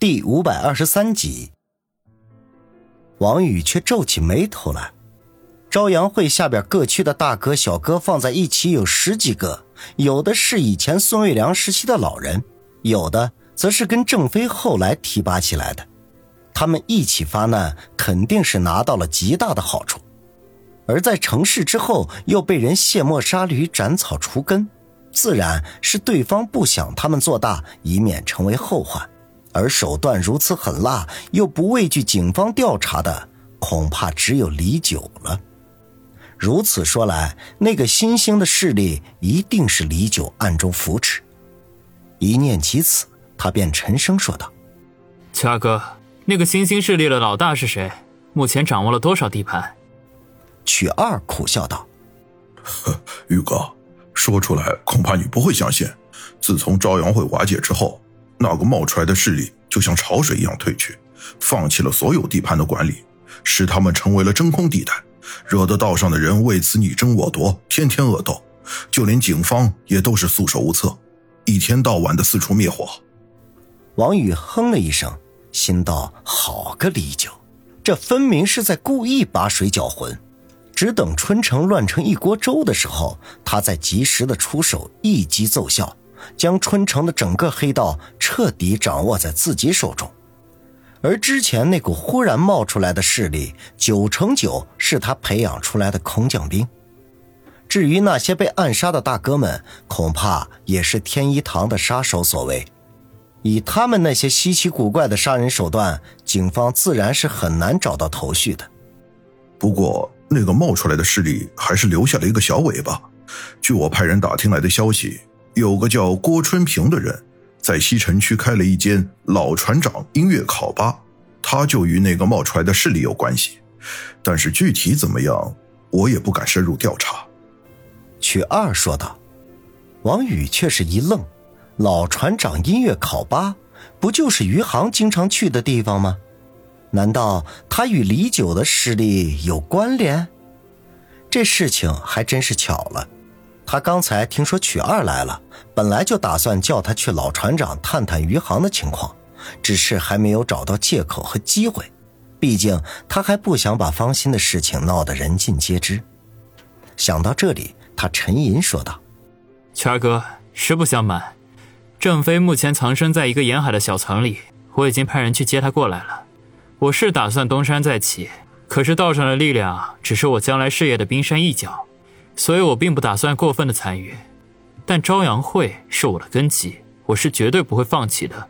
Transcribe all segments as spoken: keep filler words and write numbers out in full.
第五百二十三集。王宇却皱起眉头来。朝阳会下边各区的大哥小哥放在一起有十几个，有的是以前孙卫良时期的老人，有的则是跟郑飞后来提拔起来的。他们一起发难，肯定是拿到了极大的好处。而在成事之后又被人卸磨杀驴斩草除根，自然是对方不想他们做大，以免成为后患。而手段如此狠辣又不畏惧警方调查的，恐怕只有李九了。如此说来，那个新兴的势力一定是李九暗中扶持。一念及此，他便沉声说道：恰哥，那个新兴势力的老大是谁？目前掌握了多少地盘？曲二苦笑道：呵，玉哥，说出来恐怕你不会相信，自从朝阳会瓦解之后，那个冒出来的势力就像潮水一样退去，放弃了所有地盘的管理，使他们成为了真空地带，惹得道上的人为此你争我夺，天天恶斗，就连警方也都是束手无策，一天到晚的四处灭火。王宇哼了一声，心道：好个李九，这分明是在故意把水搅浑，只等春城乱成一锅粥的时候，他再及时的出手，一击奏效，将春城的整个黑道彻底掌握在自己手中。而之前那股忽然冒出来的势力，九成九是他培养出来的空降兵。至于那些被暗杀的大哥们，恐怕也是天一堂的杀手所为。以他们那些稀奇古怪的杀人手段，警方自然是很难找到头绪的。不过那个冒出来的势力还是留下了一个小尾巴。据我派人打听来的消息，有个叫郭春平的人在西城区开了一间老船长音乐考吧，他就与那个冒出来的势力有关系，但是具体怎么样我也不敢深入调查。曲二说道。王宇却是一愣，老船长音乐考吧不就是余杭经常去的地方吗？难道他与李九的势力有关联？这事情还真是巧了，他刚才听说曲二来了，本来就打算叫他去老船长探探余杭的情况，只是还没有找到借口和机会，毕竟他还不想把芳心的事情闹得人尽皆知。想到这里，他沉吟说道：曲二哥，实不相瞒，郑飞目前藏身在一个沿海的小村里，我已经派人去接他过来了。我是打算东山再起，可是道上的力量只是我将来事业的冰山一角，所以我并不打算过分的参与，但朝阳会是我的根基，我是绝对不会放弃的，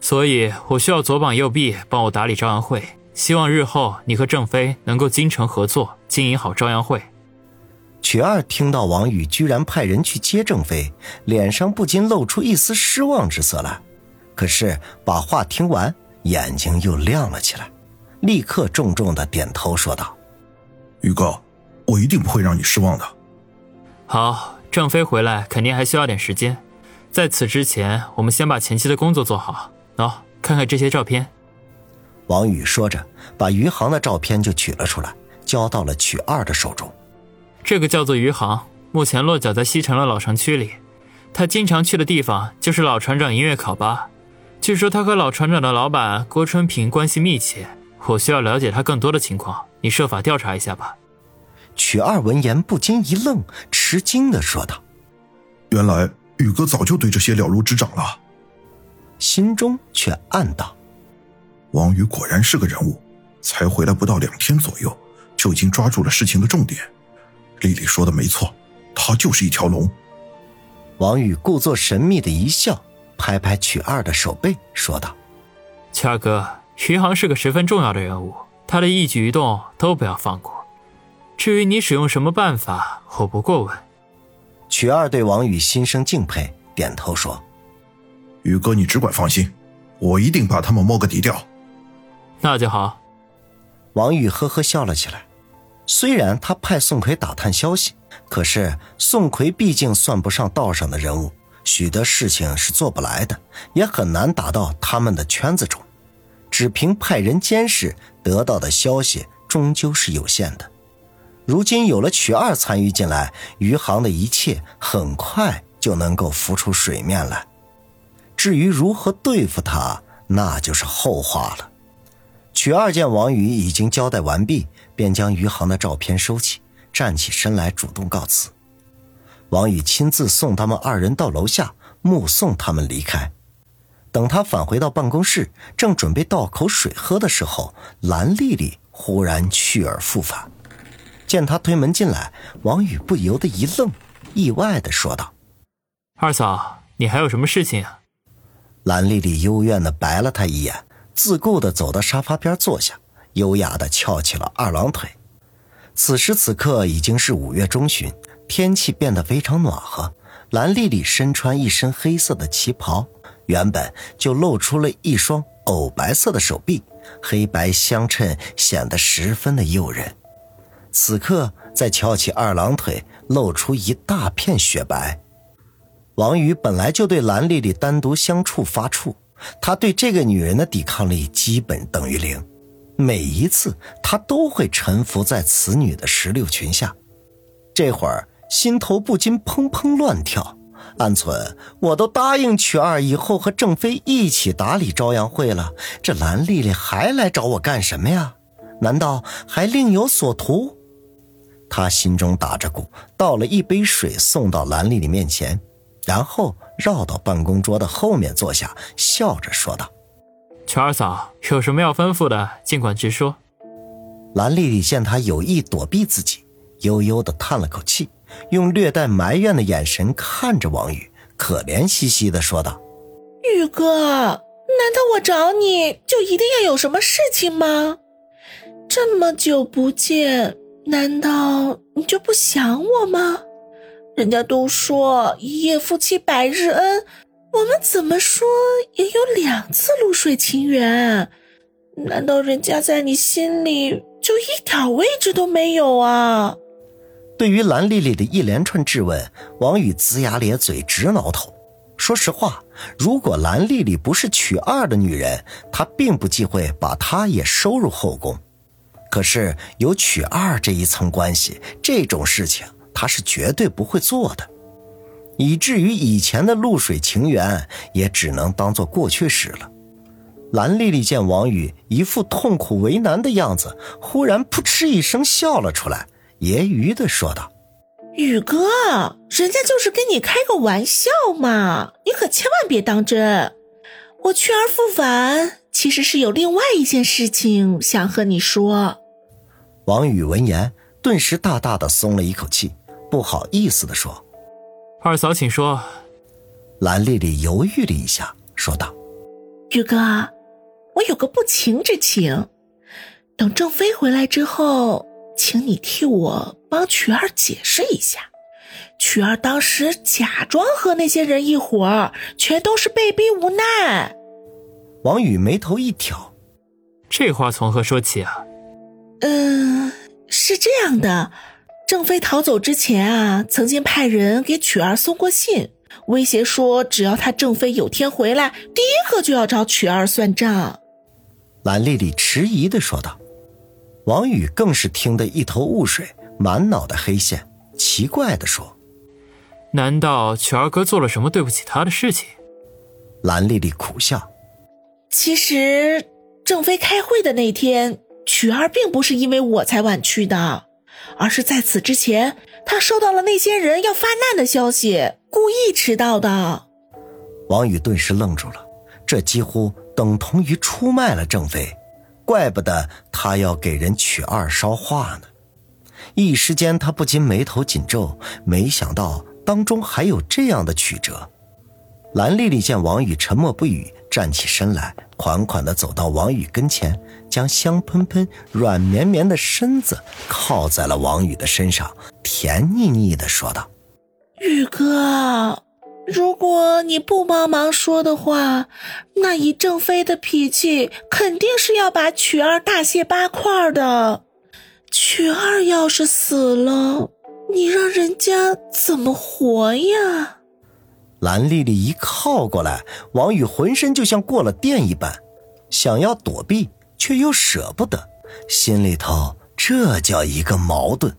所以我需要左膀右臂帮我打理朝阳会，希望日后你和郑飞能够精诚合作，经营好朝阳会。曲二听到王宇居然派人去接郑飞，脸上不禁露出一丝失望之色来，可是把话听完，眼睛又亮了起来，立刻重重的点头说道：宇哥，我一定不会让你失望的。好，郑飞回来肯定还需要点时间，在此之前我们先把前期的工作做好。喏、哦，看看这些照片。王宇说着，把余杭的照片就取了出来，交到了曲二的手中。这个叫做余杭，目前落脚在西城的老城区里，他经常去的地方就是老船长音乐考吧。据说他和老船长的老板郭春平关系密切，我需要了解他更多的情况，你设法调查一下吧。曲二闻言不禁一愣，吃惊地说道：原来宇哥早就对这些了如指掌了。心中却暗道，王宇果然是个人物，才回来不到两天左右就已经抓住了事情的重点。丽丽说的没错，他就是一条龙。王宇故作神秘的一笑，拍拍曲二的手背说道：曲二哥，徐航是个十分重要的人物，他的一举一动都不要放过，至于你使用什么办法，我不过问。曲二对王宇心生敬佩，点头说：宇哥，你只管放心，我一定把他们摸个底掉。那就好。王宇呵呵笑了起来。虽然他派宋奎打探消息，可是宋奎毕竟算不上道上的人物，许多事情是做不来的，也很难打到他们的圈子中，只凭派人监视得到的消息终究是有限的。如今有了曲二参与进来，余杭的一切很快就能够浮出水面来。至于如何对付他，那就是后话了。曲二见王宇已经交代完毕，便将余杭的照片收起，站起身来主动告辞。王宇亲自送他们二人到楼下，目送他们离开。等他返回到办公室，正准备倒口水喝的时候，蓝丽丽忽然去而复返。见他推门进来，王宇不由得一愣，意外地说道：“二嫂，你还有什么事情啊？”蓝丽丽幽怨地白了他一眼，自顾地走到沙发边坐下，优雅地翘起了二郎腿。此时此刻已经是五月中旬，天气变得非常暖和。蓝丽丽身穿一身黑色的旗袍，原本就露出了一双藕白色的手臂，黑白相衬，显得十分的诱人。此刻再翘起二郎腿，露出一大片雪白。王宇本来就对蓝丽丽单独相处发怵，他对这个女人的抵抗力基本等于零，每一次他都会臣服在此女的石榴裙下。这会儿心头不禁砰砰乱跳，暗忖我都答应曲二以后和郑飞一起打理朝阳会了，这蓝丽丽还来找我干什么呀？难道还另有所图？他心中打着鼓，倒了一杯水送到蓝丽丽面前，然后绕到办公桌的后面坐下，笑着说道：“曲二嫂，有什么要吩咐的，尽管直说。”蓝丽丽见他有意躲避自己，悠悠地叹了口气，用略带埋怨的眼神看着王宇，可怜兮兮地说道：“宇哥，难道我找你就一定要有什么事情吗？这么久不见，难道你就不想我吗？人家都说一夜夫妻百日恩，我们怎么说也有两次露水情缘，难道人家在你心里就一点位置都没有啊？”对于蓝丽丽的一连串质问，王宇龇牙咧嘴直挠头。说实话，如果蓝丽丽不是曲二的女人，他并不忌讳把她也收入后宫，可是有曲二这一层关系，这种事情他是绝对不会做的，以至于以前的露水情缘也只能当作过去式了。蓝丽丽见王宇一副痛苦为难的样子，忽然扑哧一声笑了出来，揶揄地说道：“宇哥，人家就是跟你开个玩笑嘛，你可千万别当真。我去而复返，其实是有另外一件事情想和你说。”王宇闻言顿时大大的松了一口气，不好意思地说：“二嫂请说。”蓝丽丽犹豫了一下，说道：“宇哥，我有个不情之请，等郑飞回来之后，请你替我帮曲儿解释一下，曲儿当时假装和那些人一伙，全都是被逼无奈。”王宇眉头一挑：“这话从何说起啊？”嗯，是这样的，郑飞逃走之前啊，曾经派人给曲儿送过信，威胁说只要他郑飞有天回来，第一个就要找曲儿算账。蓝丽丽迟疑地说道。王宇更是听得一头雾水，满脑袋黑线，奇怪地说：“难道曲儿哥做了什么对不起他的事情？”蓝丽丽苦笑：“其实郑飞开会的那天，曲儿并不是因为我才晚去的，而是在此之前他收到了那些人要发难的消息，故意迟到的。”王宇顿时愣住了，这几乎等同于出卖了郑飞，怪不得他要给人曲二捎话呢。一时间他不禁眉头紧皱，没想到当中还有这样的曲折。蓝丽丽见王宇沉默不语，站起身来，款款地走到王宇跟前，将香喷喷软绵绵的身子靠在了王宇的身上，甜腻腻地说道：“宇哥，如果你不帮忙说的话，那以郑飞的脾气肯定是要把曲儿大卸八块的，曲儿要是死了，你让人家怎么活呀？”蓝丽丽一靠过来，王宇浑身就像过了电一般，想要躲避却又舍不得，心里头这叫一个矛盾。